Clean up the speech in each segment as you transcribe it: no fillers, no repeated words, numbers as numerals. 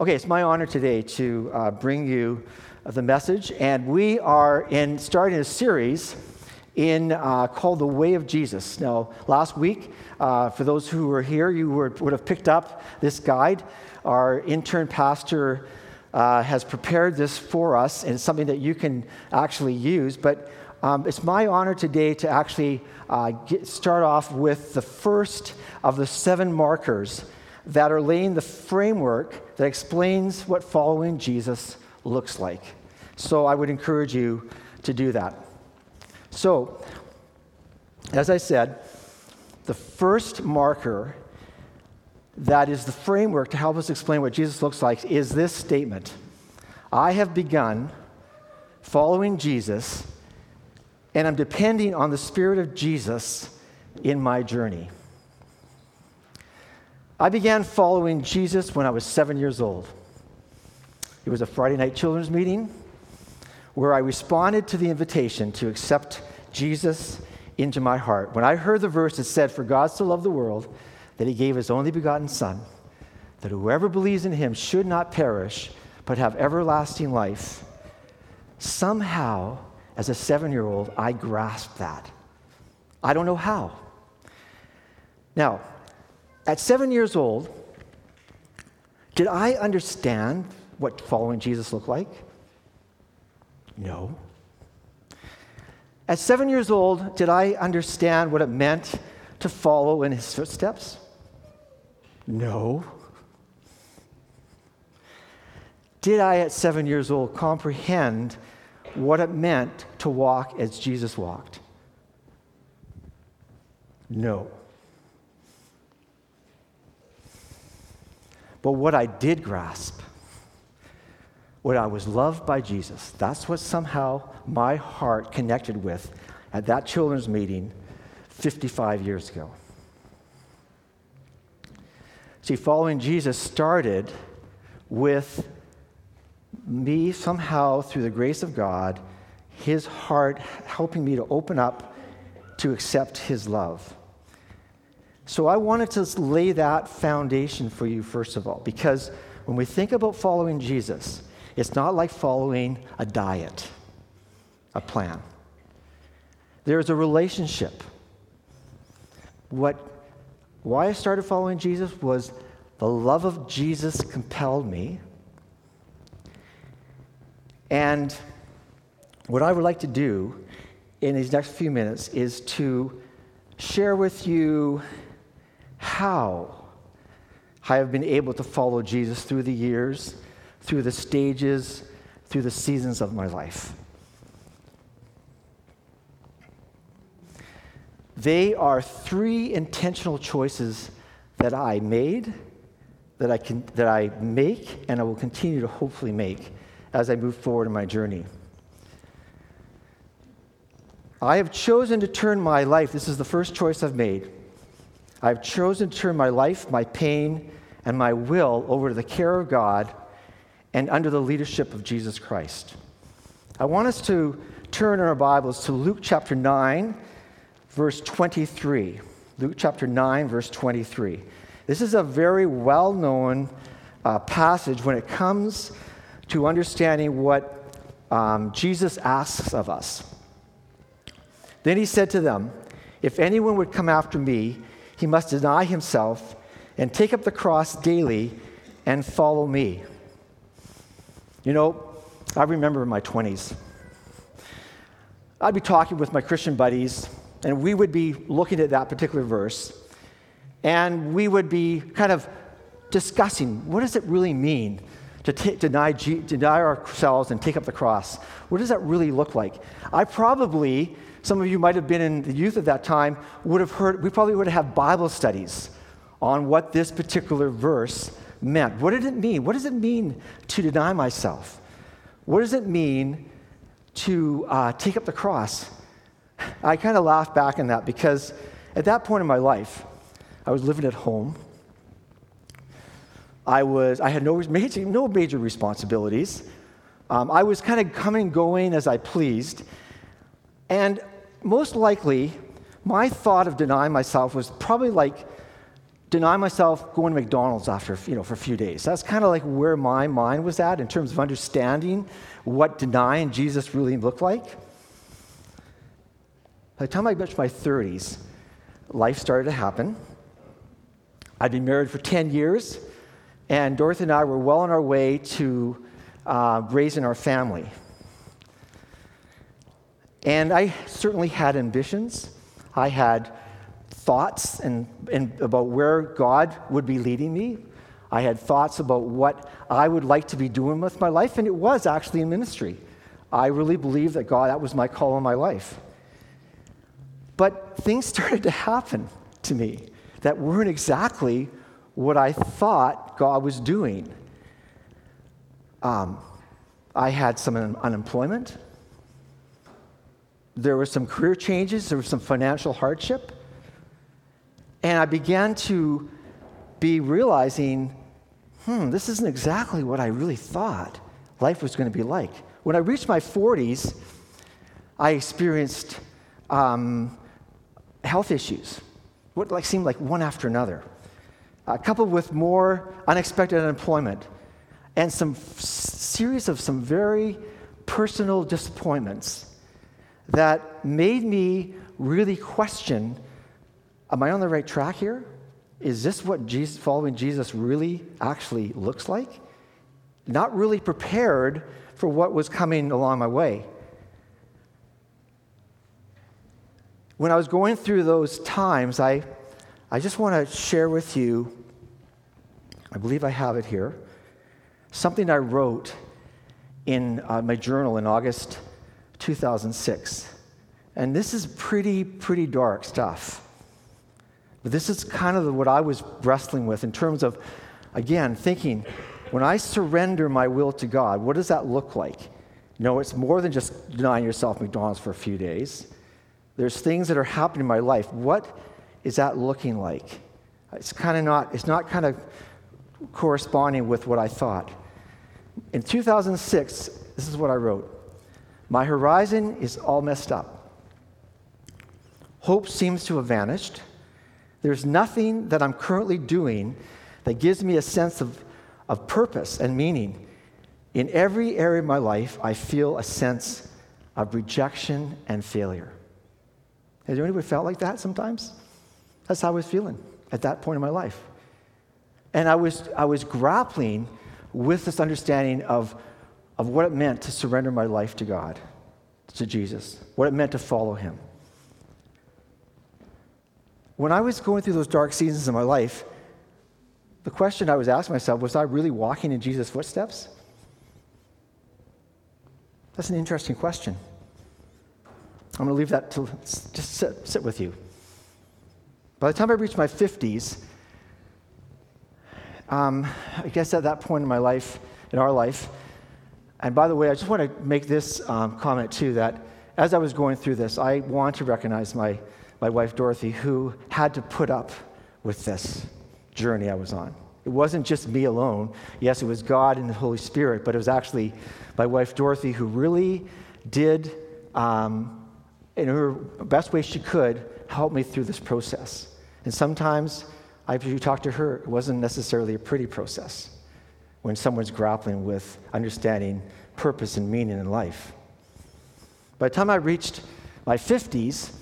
Okay, it's my honor today to bring you the message, and we are starting a series called The Way of Jesus. Now, last week, for those who were here, you would have picked up this guide. Our intern pastor has prepared this for us, and it's something that you can actually use, but it's my honor today to actually start off with the first of the 7 markers that are laying the framework that explains what following Jesus looks like. So I would encourage you to do that. So, as I said, the first marker that is the framework to help us explain what Jesus looks like is this statement: I have begun following Jesus, and I'm depending on the Spirit of Jesus in my journey. I began following Jesus when I was 7 years old. It was a Friday night children's meeting where I responded to the invitation to accept Jesus into my heart. When I heard the verse that said, "For God so loved the world that he gave his only begotten Son, that whoever believes in him should not perish but have everlasting life," somehow, as a 7-year-old, I grasped that. I don't know how. Now, at 7 years old, did I understand what following Jesus looked like? No. At 7 years old, did I understand what it meant to follow in his footsteps? No. Did I, at 7 years old, comprehend what it meant to walk as Jesus walked? No. But what I did grasp, what I was loved by Jesus, that's what somehow my heart connected with at that children's meeting 55 years ago. See, following Jesus started with me somehow, through the grace of God, his heart helping me to open up to accept his love. So I wanted to lay that foundation for you, first of all, because when we think about following Jesus, it's not like following a diet, a plan. There's a relationship. Why I started following Jesus was the love of Jesus compelled me. And what I would like to do in these next few minutes is to share with you how I have been able to follow Jesus through the years, through the stages, through the seasons of my life. They are 3 intentional choices that I made, that I make, and I will continue to hopefully make as I move forward in my journey. I have chosen to turn my life, this is the first choice I've made, I've chosen to turn my life, my pain, and my will over to the care of God and under the leadership of Jesus Christ. I want us to turn in our Bibles to Luke chapter 9, verse 23. Luke chapter 9, verse 23. This is a very well-known passage when it comes to understanding what Jesus asks of us. Then he said to them, "If anyone would come after me, he must deny himself and take up the cross daily and follow me." You know, I remember in my 20s, I'd be talking with my Christian buddies, and we would be looking at that particular verse, and we would be kind of discussing, what does it really mean to deny ourselves and take up the cross? What does that really look like? Some of you might have been in the youth at that time, we probably would have Bible studies on what this particular verse meant. What did it mean? What does it mean to deny myself? What does it mean to take up the cross? I kind of laughed back in that because at that point in my life, I was living at home. I had no major responsibilities. I was kind of coming and going as I pleased. And most likely, my thought of denying myself was probably like deny myself going to McDonald's after, for a few days. That's kind of like where my mind was at in terms of understanding what denying Jesus really looked like. By the time I got to my 30s, life started to happen. I'd been married for 10 years, and Dorothy and I were well on our way to raising our family. And I certainly had ambitions. I had thoughts and about where God would be leading me. I had thoughts about what I would like to be doing with my life, and it was actually in ministry. I really believed that God, that was my call in my life. But things started to happen to me that weren't exactly what I thought God was doing. I had some unemployment. There were some career changes. There was some financial hardship. And I began to be realizing, this isn't exactly what I really thought life was going to be like. When I reached my 40s, I experienced health issues, seemed like one after another, coupled with more unexpected unemployment and some series of some very personal disappointments that made me really question, am I on the right track here? Is this what following Jesus really actually looks like? Not really prepared for what was coming along my way. When I was going through those times, I just want to share with you, I believe I have it here, something I wrote in my journal in August 2006. And this is pretty dark stuff. But this is kind of what I was wrestling with in terms of, again, thinking, when I surrender my will to God, what does that look like? No, it's more than just denying yourself McDonald's for a few days. There's things that are happening in my life. What is that looking like? It's not corresponding with what I thought. In 2006, this is what I wrote. My horizon is all messed up. Hope seems to have vanished. There's nothing that I'm currently doing that gives me a sense of purpose and meaning. In every area of my life, I feel a sense of rejection and failure. Has anybody felt like that sometimes? That's how I was feeling at that point in my life. And I was grappling with this understanding of what it meant to surrender my life to God, to Jesus, what it meant to follow him. When I was going through those dark seasons in my life, the question I was asking myself was, I really walking in Jesus' footsteps? That's an interesting question. I'm going to leave that to just sit with you. By the time I reached my 50s, I guess at that point in my life, in our life, and by the way, I just want to make this comment too, that as I was going through this, I want to recognize my wife, Dorothy, who had to put up with this journey I was on. It wasn't just me alone. Yes, it was God and the Holy Spirit, but it was actually my wife, Dorothy, who really did, in her best way she could, help me through this process. And sometimes, if you talk to her, it wasn't necessarily a pretty process when someone's grappling with understanding purpose and meaning in life. By the time I reached my 50s,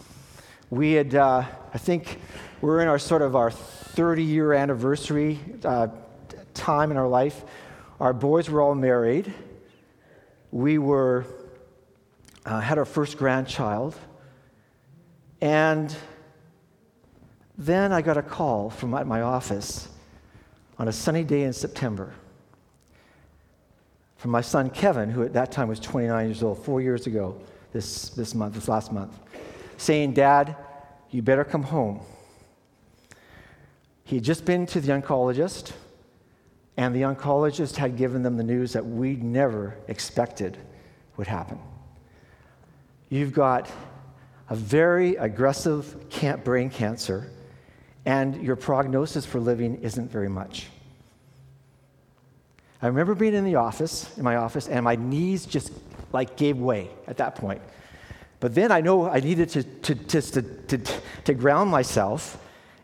we had, I think, we're in our 30-year anniversary time in our life. Our boys were all married. We were had our first grandchild, and then I got a call from my office on a sunny day in September, from my son Kevin, who at that time was 29 years old, 4 years ago, this last month, saying, "Dad, you better come home." He had just been to the oncologist, and the oncologist had given them the news that we never expected would happen. "You've got a very aggressive brain cancer, and your prognosis for living isn't very much." I remember being in my office, and my knees just gave way at that point. But then I know I needed to ground myself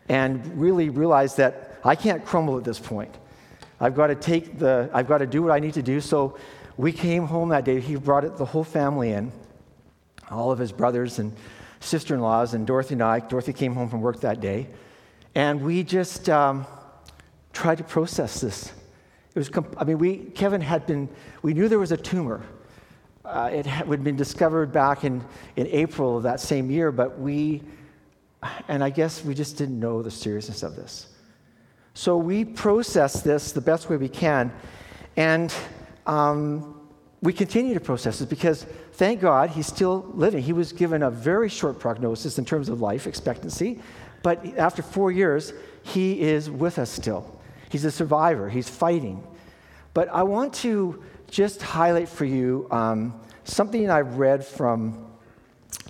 and really realize that I can't crumble at this point. I've got to do what I need to do. So we came home that day. He brought the whole family in, all of his brothers and sister-in-laws, and Dorothy and I. Dorothy came home from work that day, and we just tried to process this. It was, we knew there was a tumor. It had been discovered back in April of that same year, but we just didn't know the seriousness of this. So we processed this the best way we can, and we continue to process it because, thank God, he's still living. He was given a very short prognosis in terms of life expectancy, but after 4 years, he is with us still. He's a survivor. He's fighting. But I want to just highlight for you something I read from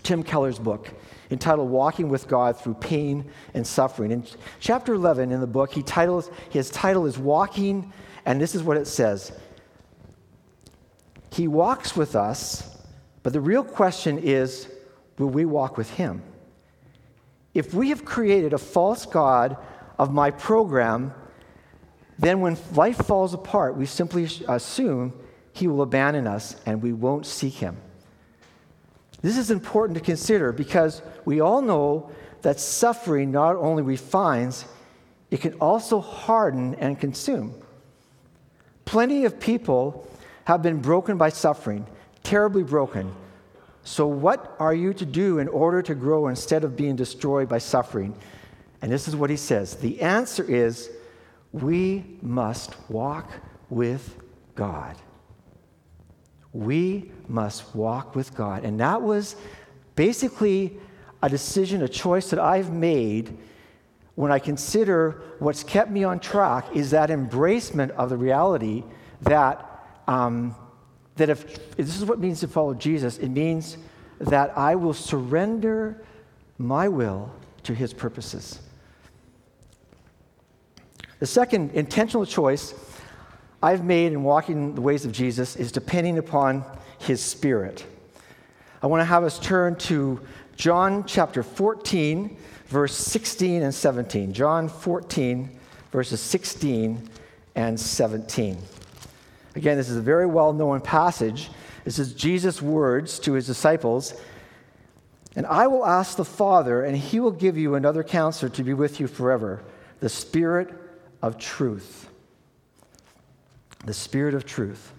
Tim Keller's book entitled Walking with God Through Pain and Suffering. In chapter 11 in the book, his title is Walking, and this is what it says. He walks with us, but the real question is, will we walk with him? If we have created a false God of my program, then when life falls apart, we simply assume he will abandon us and we won't seek him. This is important to consider because we all know that suffering not only refines, it can also harden and consume. Plenty of people have been broken by suffering, terribly broken. So what are you to do in order to grow instead of being destroyed by suffering? And this is what he says. The answer is, we must walk with God. We must walk with God. And that was basically a decision, a choice that I've made when I consider what's kept me on track is that embracement of the reality that, if this is what it means to follow Jesus, it means that I will surrender my will to his purposes. The second intentional choice I've made in walking the ways of Jesus is depending upon his Spirit. I want to have us turn to John chapter 14, verse 16 and 17. John 14, verses 16 and 17. Again, this is a very well-known passage. This is Jesus' words to his disciples. And I will ask the Father, and he will give you another counselor to be with you forever, the Spirit of truth. The Spirit of truth.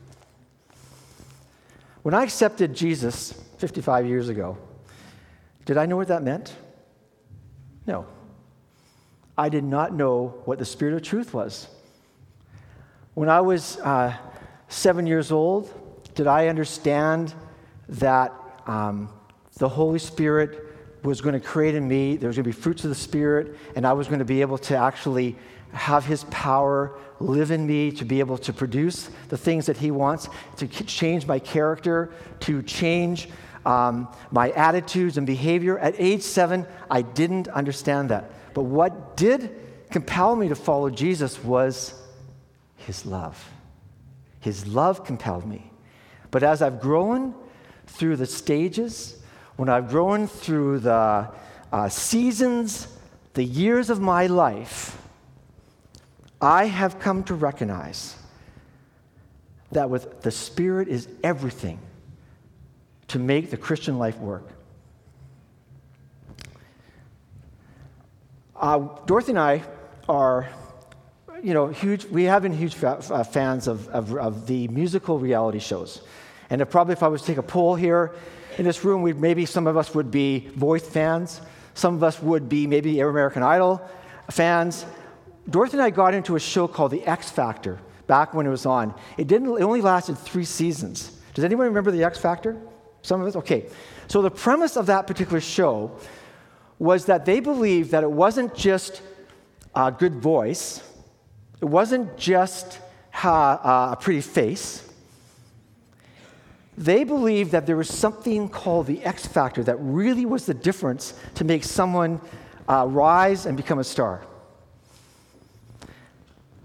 When I accepted Jesus 55 years ago, did I know what that meant? No. I did not know what the Spirit of truth was. When I was 7 years old, did I understand that the Holy Spirit was going to create in me, there was going to be fruits of the Spirit, and I was going to be able to actually have his power live in me to be able to produce the things that he wants, to change my character, to change my attitudes and behavior. At age 7, I didn't understand that. But what did compel me to follow Jesus was his love. His love compelled me. But as I've grown through the stages, when I've grown through the seasons, the years of my life, I have come to recognize that with the Spirit is everything to make the Christian life work. Dorothy and I are, we have been huge fans of the musical reality shows. And if I was to take a poll here in this room, maybe some of us would be Voice fans. Some of us would be maybe American Idol fans. Dorothy and I got into a show called The X Factor back when it was on. It only lasted 3 seasons. Does anyone remember The X Factor? Some of us? Okay. So the premise of that particular show was that they believed that it wasn't just a good voice, it wasn't just a pretty face. They believed that there was something called the X Factor that really was the difference to make someone rise and become a star.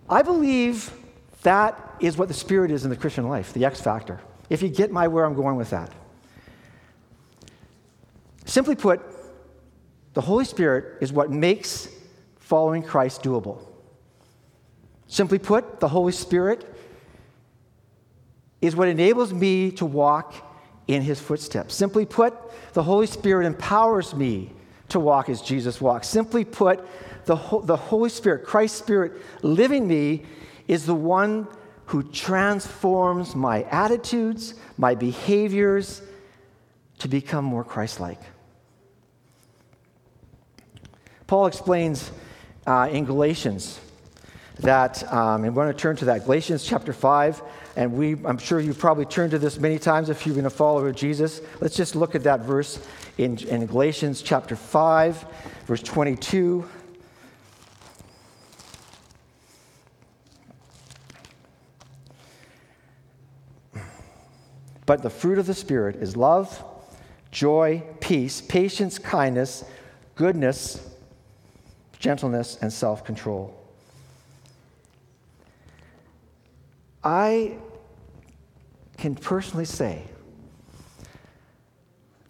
I believe that is what the Spirit is in the Christian life, the X Factor, if you get where I'm going with that. Simply put, the Holy Spirit is what makes following Christ doable? Simply put, the Holy Spirit is what enables me to walk in his footsteps. Simply put, the Holy Spirit empowers me to walk as Jesus walked. Simply put, the Holy Spirit, Christ's Spirit living me, is the one who transforms my attitudes, my behaviors, to become more Christ-like. Paul explains in Galatians that, and we're going to turn to that, Galatians chapter 5, and I'm sure you've probably turned to this many times if you've been a follower of Jesus. Let's just look at that verse in Galatians chapter 5, verse 22. But the fruit of the Spirit is love, joy, peace, patience, kindness, goodness, gentleness, and self-control. I can personally say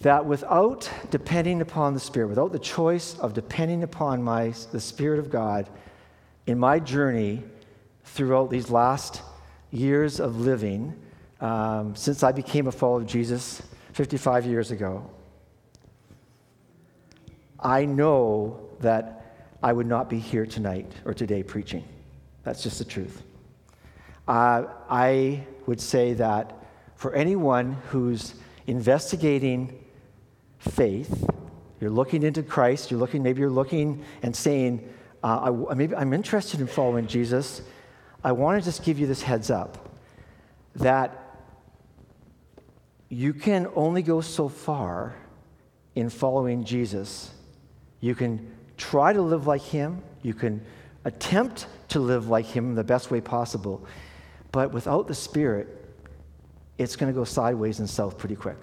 that without depending upon the Spirit, without the choice of depending upon the Spirit of God in my journey throughout these last years of living, since I became a follower of Jesus 55 years ago, I know that I would not be here tonight or today preaching. That's just the truth. I would say that for anyone who's investigating faith, you're looking into Christ, you're looking and saying, maybe I'm interested in following Jesus, I want to just give you this heads up that you can only go so far in following Jesus. You can try to live like him, you can attempt to live like him the best way possible, but without the Spirit, it's going to go sideways and south pretty quick.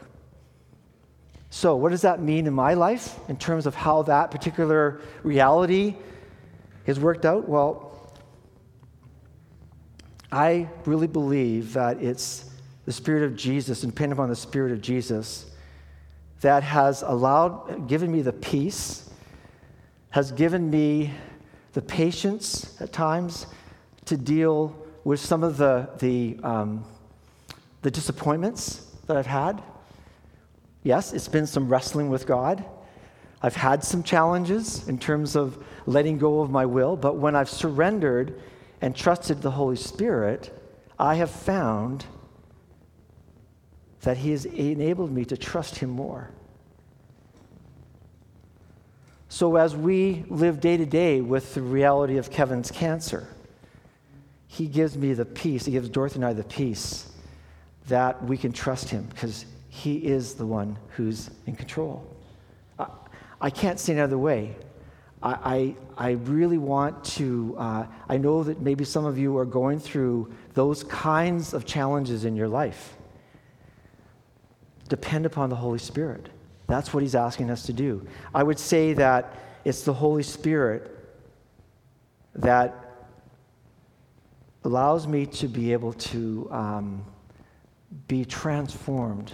So what does that mean in my life in terms of how that particular reality has worked out? Well, I really believe that it's the Spirit of Jesus, dependent upon the Spirit of Jesus, that has given me the peace, has given me the patience at times to deal with some of the disappointments that I've had. Yes, it's been some wrestling with God. I've had some challenges in terms of letting go of my will, but when I've surrendered and trusted the Holy Spirit, I have found that he has enabled me to trust him more. So as we live day to day with the reality of Kevin's cancer, he gives me the peace, he gives Dorothy and I the peace that we can trust him because he is the one who's in control. I can't see another way. I really want to, I know that maybe some of you are going through those kinds of challenges in your life. Depend upon the Holy Spirit. That's what he's asking us to do. I would say that it's the Holy Spirit that allows me to be able to be transformed.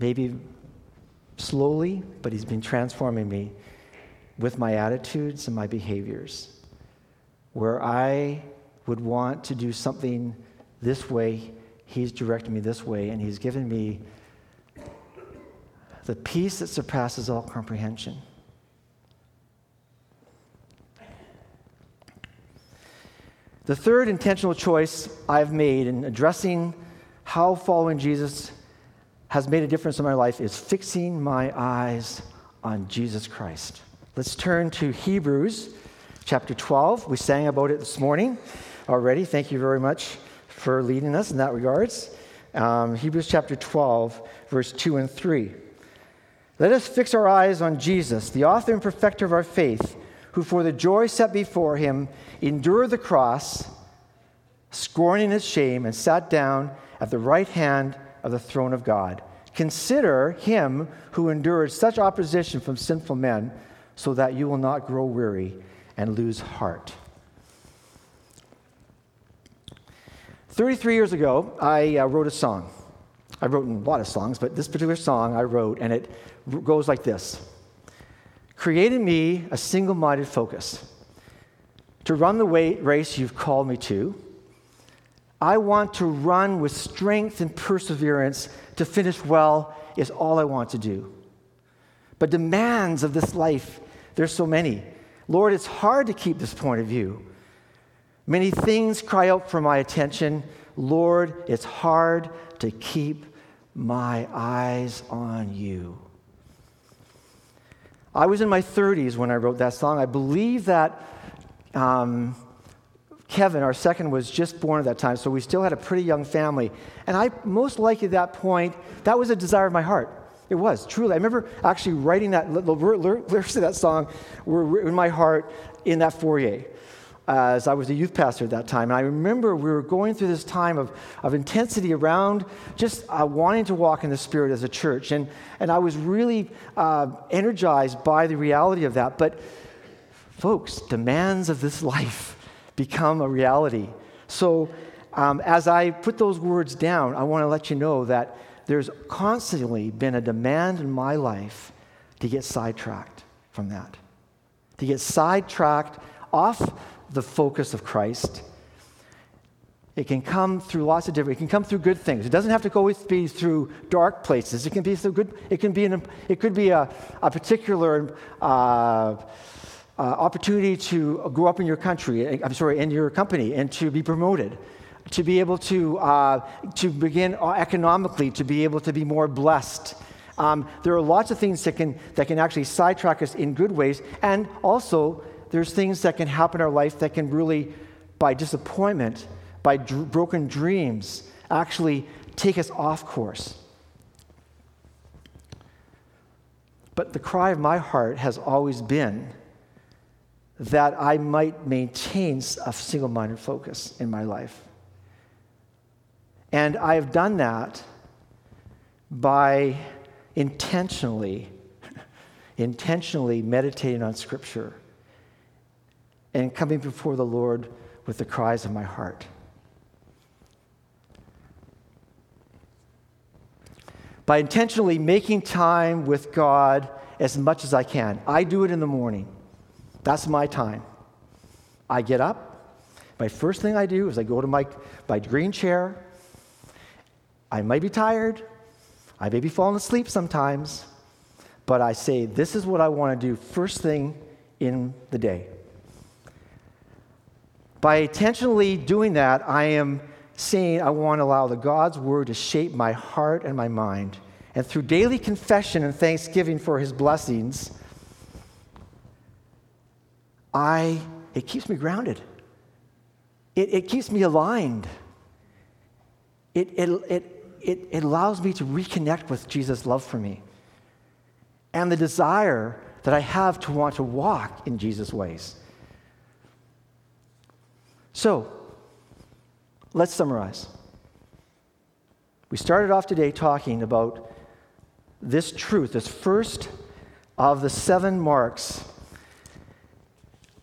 Maybe slowly, but he's been transforming me with my attitudes and my behaviors, where I would want to do something this way, he's directed me this way, and he's given me the peace that surpasses all comprehension. The third intentional choice I've made in addressing how following Jesus has made a difference in my life is fixing my eyes on Jesus Christ. Let's turn to Hebrews chapter 12. We sang about it this morning already. Thank you very much for leading us in that regards. Hebrews chapter 12, verse 2 and 3. Let us fix our eyes on Jesus, the author and perfecter of our faith, who for the joy set before him endured the cross, scorning its shame, and sat down at the right hand of the throne of God. Consider him who endured such opposition from sinful men, so that you will not grow weary and lose heart. 33 years ago, I wrote a song. I wrote a lot of songs, but this particular song I wrote, and it goes like this. Create in me a single-minded focus. to run the race you've called me to. I want to run with strength and perseverance. To finish well is all I want to do. But demands of this life, there's so many. Lord, it's hard to keep this point of view. Many things cry out for my attention. Lord, it's hard to keep my eyes on you. I was in my 30s when I wrote that song. I believe that Kevin, our second, was just born at that time, so we still had a pretty young family. And I most likely at that point, that was a desire of my heart. It was, truly. I remember actually writing that lyrics to that song were in my heart in that foyer, as I was a youth pastor at that time. And I remember we were going through this time of intensity around just wanting to walk in the Spirit as a church. And I was really energized by the reality of that. But folks, demands of this life become a reality. So as I put those words down, I want to let you know that there's constantly been a demand in my life to get sidetracked from that, to get sidetracked off the focus of Christ. It can come through lots of different. It can come through good things. It doesn't have to always be through dark places. It can be through good. It can be. It could be a particular opportunity to grow up in your country. I'm sorry, in your company, and to be promoted, to be able to begin economically, to be able to be more blessed. There are lots of things that can actually sidetrack us in good ways, and also. There's things that can happen in our life that can really, by disappointment, by broken dreams, actually take us off course. But the cry of my heart has always been that I might maintain a single-minded focus in my life. And I have done that by intentionally meditating on Scripture and coming before the Lord with the cries of my heart. By intentionally making time with God as much as I can. I do it in the morning. That's my time. I get up. My first thing I do is I go to my green chair. I might be tired. I may be falling asleep sometimes. But I say, this is what I want to do first thing in the day. By intentionally doing that, I am saying I want to allow the God's word to shape my heart and my mind. And through daily confession and thanksgiving for his blessings, it keeps me grounded. It keeps me aligned. It allows me to reconnect with Jesus' love for me and the desire that I have to want to walk in Jesus' ways. So, let's summarize. We started off today talking about this truth, this first of the 7 marks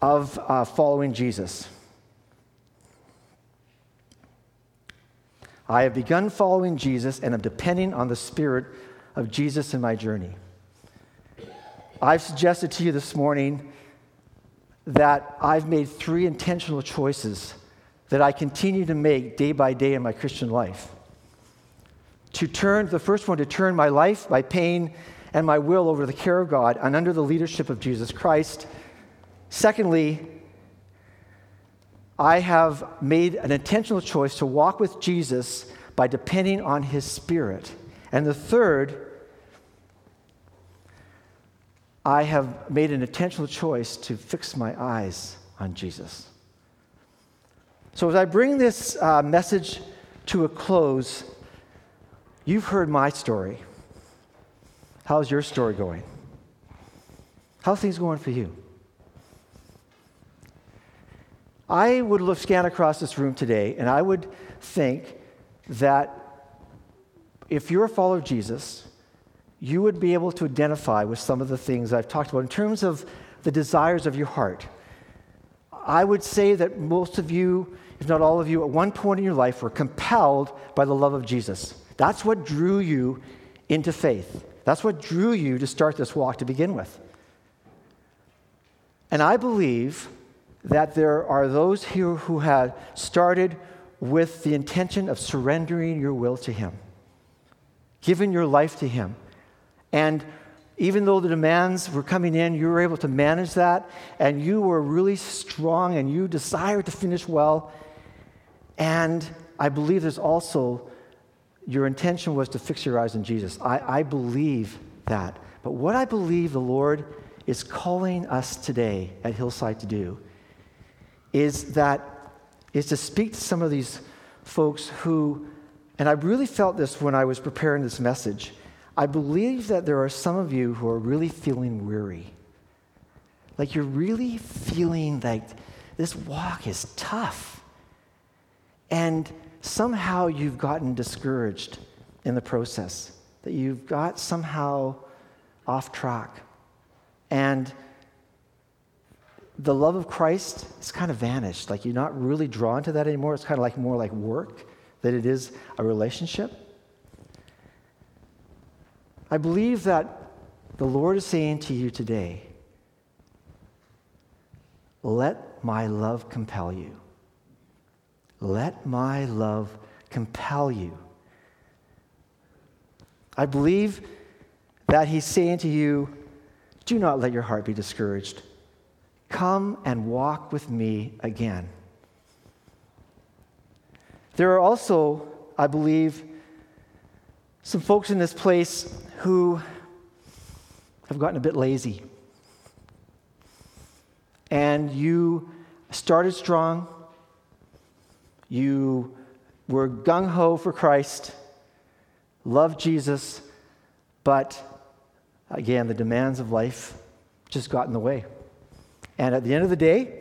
of following Jesus. I have begun following Jesus and I'm depending on the Spirit of Jesus in my journey. I've suggested to you this morning that I've made 3 intentional choices that I continue to make day by day in my Christian life. The first one, to turn my life, my pain, and my will over the care of God and under the leadership of Jesus Christ. Secondly, I have made an intentional choice to walk with Jesus by depending on his Spirit. And the third, I have made an intentional choice to fix my eyes on Jesus. So as I bring this message to a close, you've heard my story. How's your story going? How's things going for you? I would scan across this room today, and I would think that if you're a follower of Jesus, you would be able to identify with some of the things I've talked about in terms of the desires of your heart. I would say that most of you, if not all of you, at one point in your life were compelled by the love of Jesus. That's what drew you into faith. That's what drew you to start this walk to begin with. And I believe that there are those here who have started with the intention of surrendering your will to Him, giving your life to Him. And even though the demands were coming in, you were able to manage that, and you were really strong, and you desired to finish well. And I believe there's also your intention was to fix your eyes on Jesus. I believe that. But what I believe the Lord is calling us today at Hillside to do is to speak to some of these folks who, and I really felt this when I was preparing this message, I believe that there are some of you who are really feeling weary. Like you're really feeling like this walk is tough. And somehow you've gotten discouraged in the process, that you've got somehow off track. And the love of Christ has kind of vanished. Like you're not really drawn to that anymore. It's kind of like more like work than it is a relationship. I believe that the Lord is saying to you today, let my love compel you. Let my love compel you. I believe that He's saying to you, do not let your heart be discouraged. Come and walk with me again. There are also, I believe, some folks in this place who have gotten a bit lazy. And you started strong. You were gung-ho for Christ, loved Jesus, but again, the demands of life just got in the way. And at the end of the day,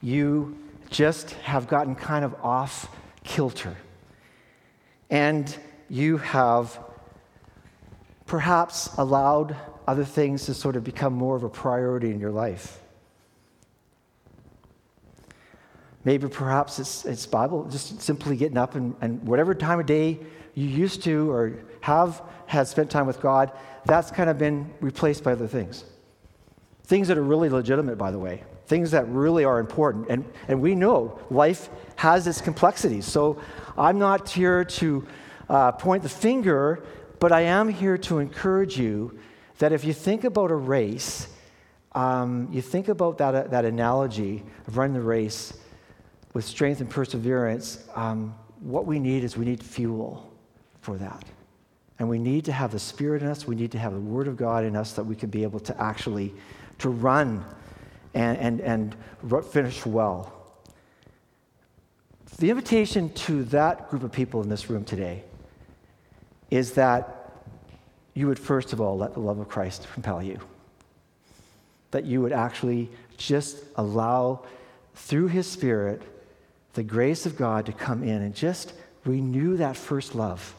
you just have gotten kind of off kilter. And you have perhaps allowed other things to sort of become more of a priority in your life. Maybe perhaps it's Bible, just simply getting up and whatever time of day you used to or had spent time with God, that's kind of been replaced by other things. Things that are really legitimate, by the way. Things that really are important. And we know life has its complexities. So I'm not here to point the finger, but I am here to encourage you that if you think about a race, you think about that analogy of running the race with strength and perseverance, what we need is we need fuel for that. And we need to have the Spirit in us. We need to have the Word of God in us that we can be able to actually to run and finish well. The invitation to that group of people in this room today is that you would first of all let the love of Christ compel you. That you would actually just allow through His Spirit the grace of God to come in and just renew that first love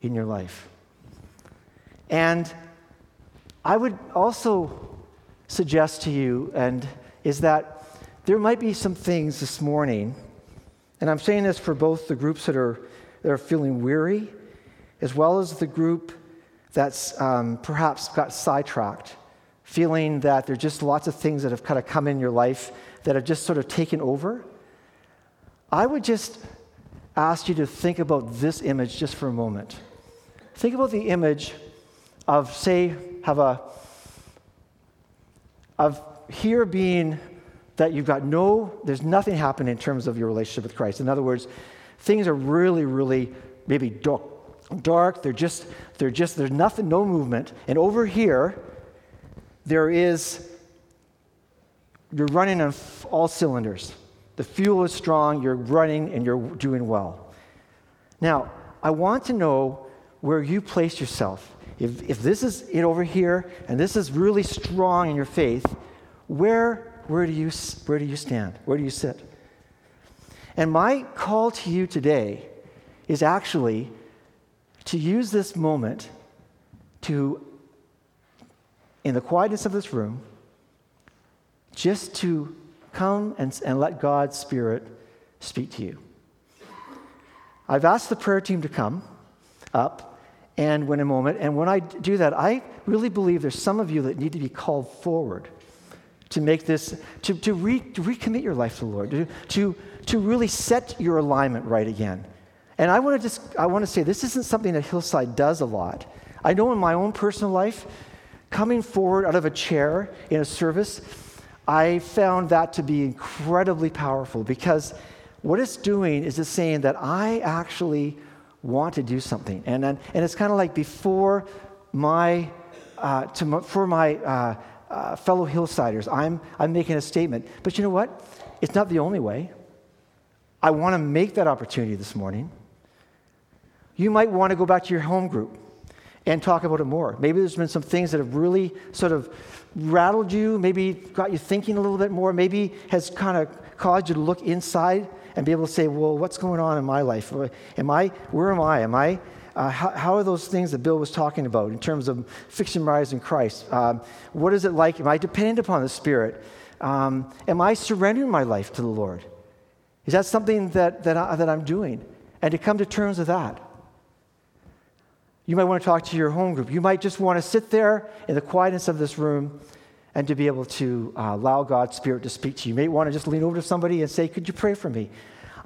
in your life. And I would also suggest to you is that there might be some things this morning, and I'm saying this for both the groups that are feeling weary as well as the group that's perhaps got sidetracked, feeling that there are just lots of things that have kind of come in your life that have just sort of taken over. I would just ask you to think about this image just for a moment. Think about the image of, say, here being that you've got there's nothing happening in terms of your relationship with Christ. In other words, things are really, really maybe dark. There's nothing, no movement. And over here, you're running on all cylinders. The fuel is strong, you're running, and you're doing well. Now, I want to know where you place yourself. If this is it over here, and this is really strong in your faith, where do you stand? Where do you sit? And my call to you today is actually to use this moment to, in the quietness of this room, just to come and let God's Spirit speak to you. I've asked the prayer team to come up. And in a moment, and when I do that, I really believe there's some of you that need to be called forward to make this, to recommit your life to the Lord, to really set your alignment right again. And I want to say this isn't something that Hillside does a lot. I know in my own personal life, coming forward out of a chair in a service, I found that to be incredibly powerful, because what it's doing is it's saying that I actually want to do something. And it's kind of like before my fellow Hillsiders, I'm making a statement. But you know what? It's not the only way. I want to make that opportunity this morning. You might want to go back to your home group and talk about it more. Maybe there's been some things that have really sort of rattled you, maybe got you thinking a little bit more, maybe has kind of caused you to look inside and be able to say, well, what's going on in my life? Where am I? How are those things that Bill was talking about in terms of fixing my eyes in Christ? What is it like? Am I dependent upon the Spirit? Am I surrendering my life to the Lord? Is that something that I'm doing? And to come to terms with that. You might want to talk to your home group. You might just want to sit there in the quietness of this room and to be able to allow God's Spirit to speak to you. You may want to just lean over to somebody and say, could you pray for me?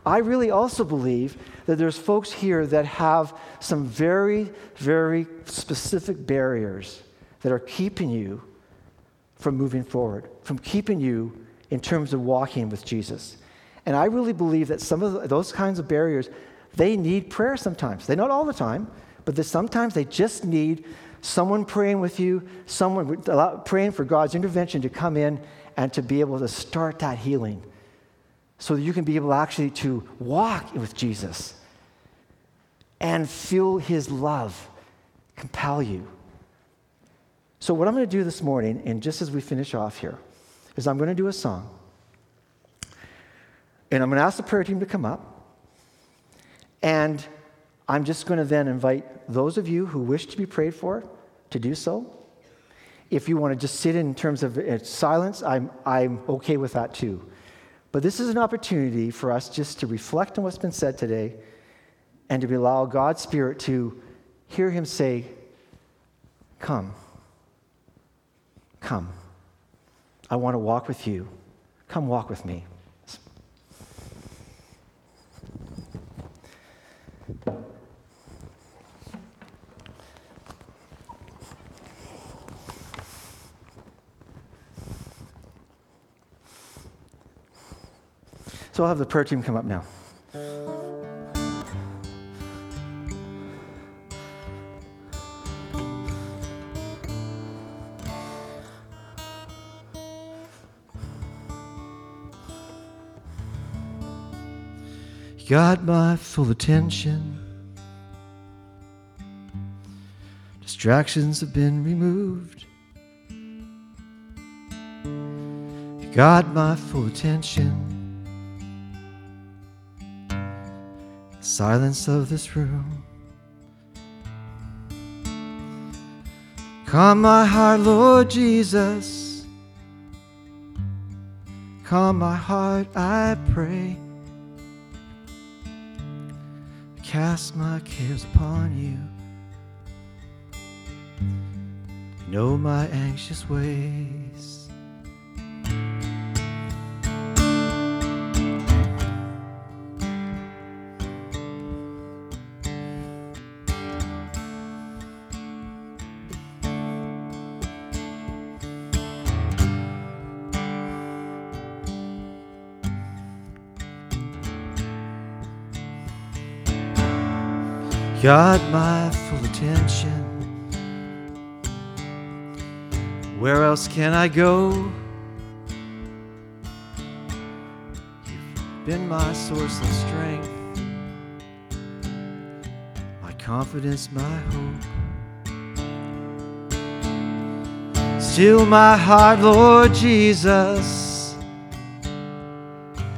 I really also believe that there's folks here that have some very, very specific barriers that are keeping you from moving forward, from keeping you in terms of walking with Jesus. And I really believe that some of those kinds of barriers, they need prayer sometimes. They're not all the time. But sometimes they just need someone praying with you, someone praying for God's intervention to come in and to be able to start that healing so that you can be able actually to walk with Jesus and feel his love compel you. So what I'm going to do this morning, and just as we finish off here, is I'm going to do a song. And I'm going to ask the prayer team to come up. And I'm just going to then invite those of you who wish to be prayed for to do so. If you want to just sit in terms of silence, I'm okay with that too. But this is an opportunity for us just to reflect on what's been said today and to allow God's Spirit to hear him say, come, come. I want to walk with you. Come walk with me. So I'll have the prayer team come up now. You got my full attention. Distractions have been removed. You got my full attention. Silence of this room. Calm my heart, Lord Jesus. Calm my heart, I pray. Cast my cares upon you. Know my anxious ways. Got my full attention. Where else can I go? You've been my source of strength, my confidence, my hope. Still my heart, Lord Jesus.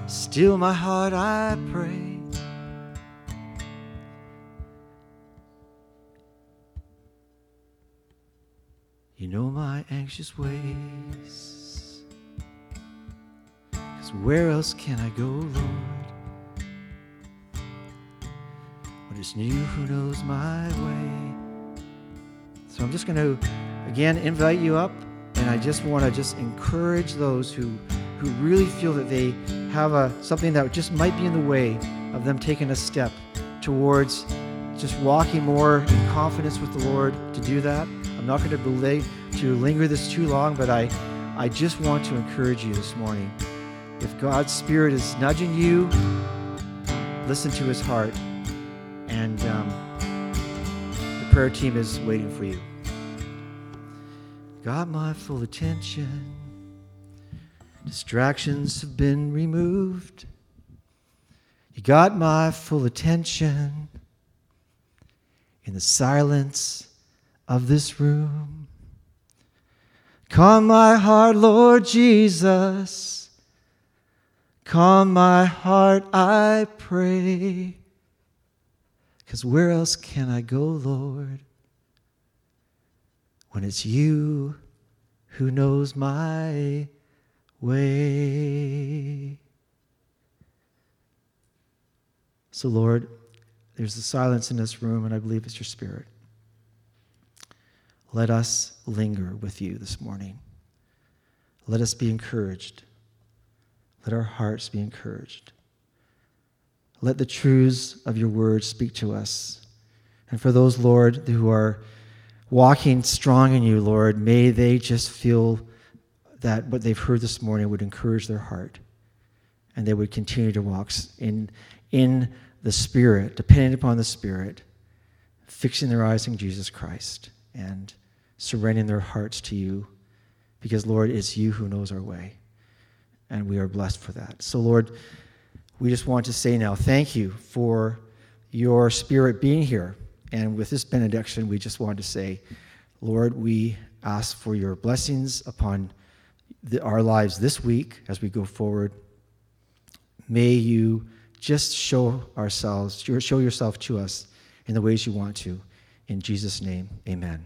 Still my heart, I pray. You know my anxious ways, 'cause where else can I go, Lord? When it's you who knows my way. So I'm just going to, again, invite you up. And I just want to just encourage those who really feel that they have something that just might be in the way of them taking a step towards just walking more in confidence with the Lord to do that. I'm not going to belay to linger this too long, but I just want to encourage you this morning. If God's Spirit is nudging you, listen to His heart, and the prayer team is waiting for you. Got my full attention. Distractions have been removed. You got my full attention in the silence of this room. Calm my heart, Lord Jesus. Calm my heart, I pray. 'Cause where else can I go, Lord, when it's you who knows my way? So, Lord, there's the silence in this room, and I believe it's your Spirit. Let us linger with you this morning. Let us be encouraged. Let our hearts be encouraged. Let the truths of your word speak to us. And for those, Lord, who are walking strong in you, Lord, may they just feel that what they've heard this morning would encourage their heart, and they would continue to walk in the Spirit, depending upon the Spirit, fixing their eyes on Jesus Christ and surrendering their hearts to you, because, Lord, it's you who knows our way, and we are blessed for that. So, Lord, we just want to say now, thank you for your Spirit being here. And with this benediction, we just wanted to say, Lord, we ask for your blessings upon our lives this week as we go forward. May you just show yourself to us in the ways you want to. In Jesus' name, amen.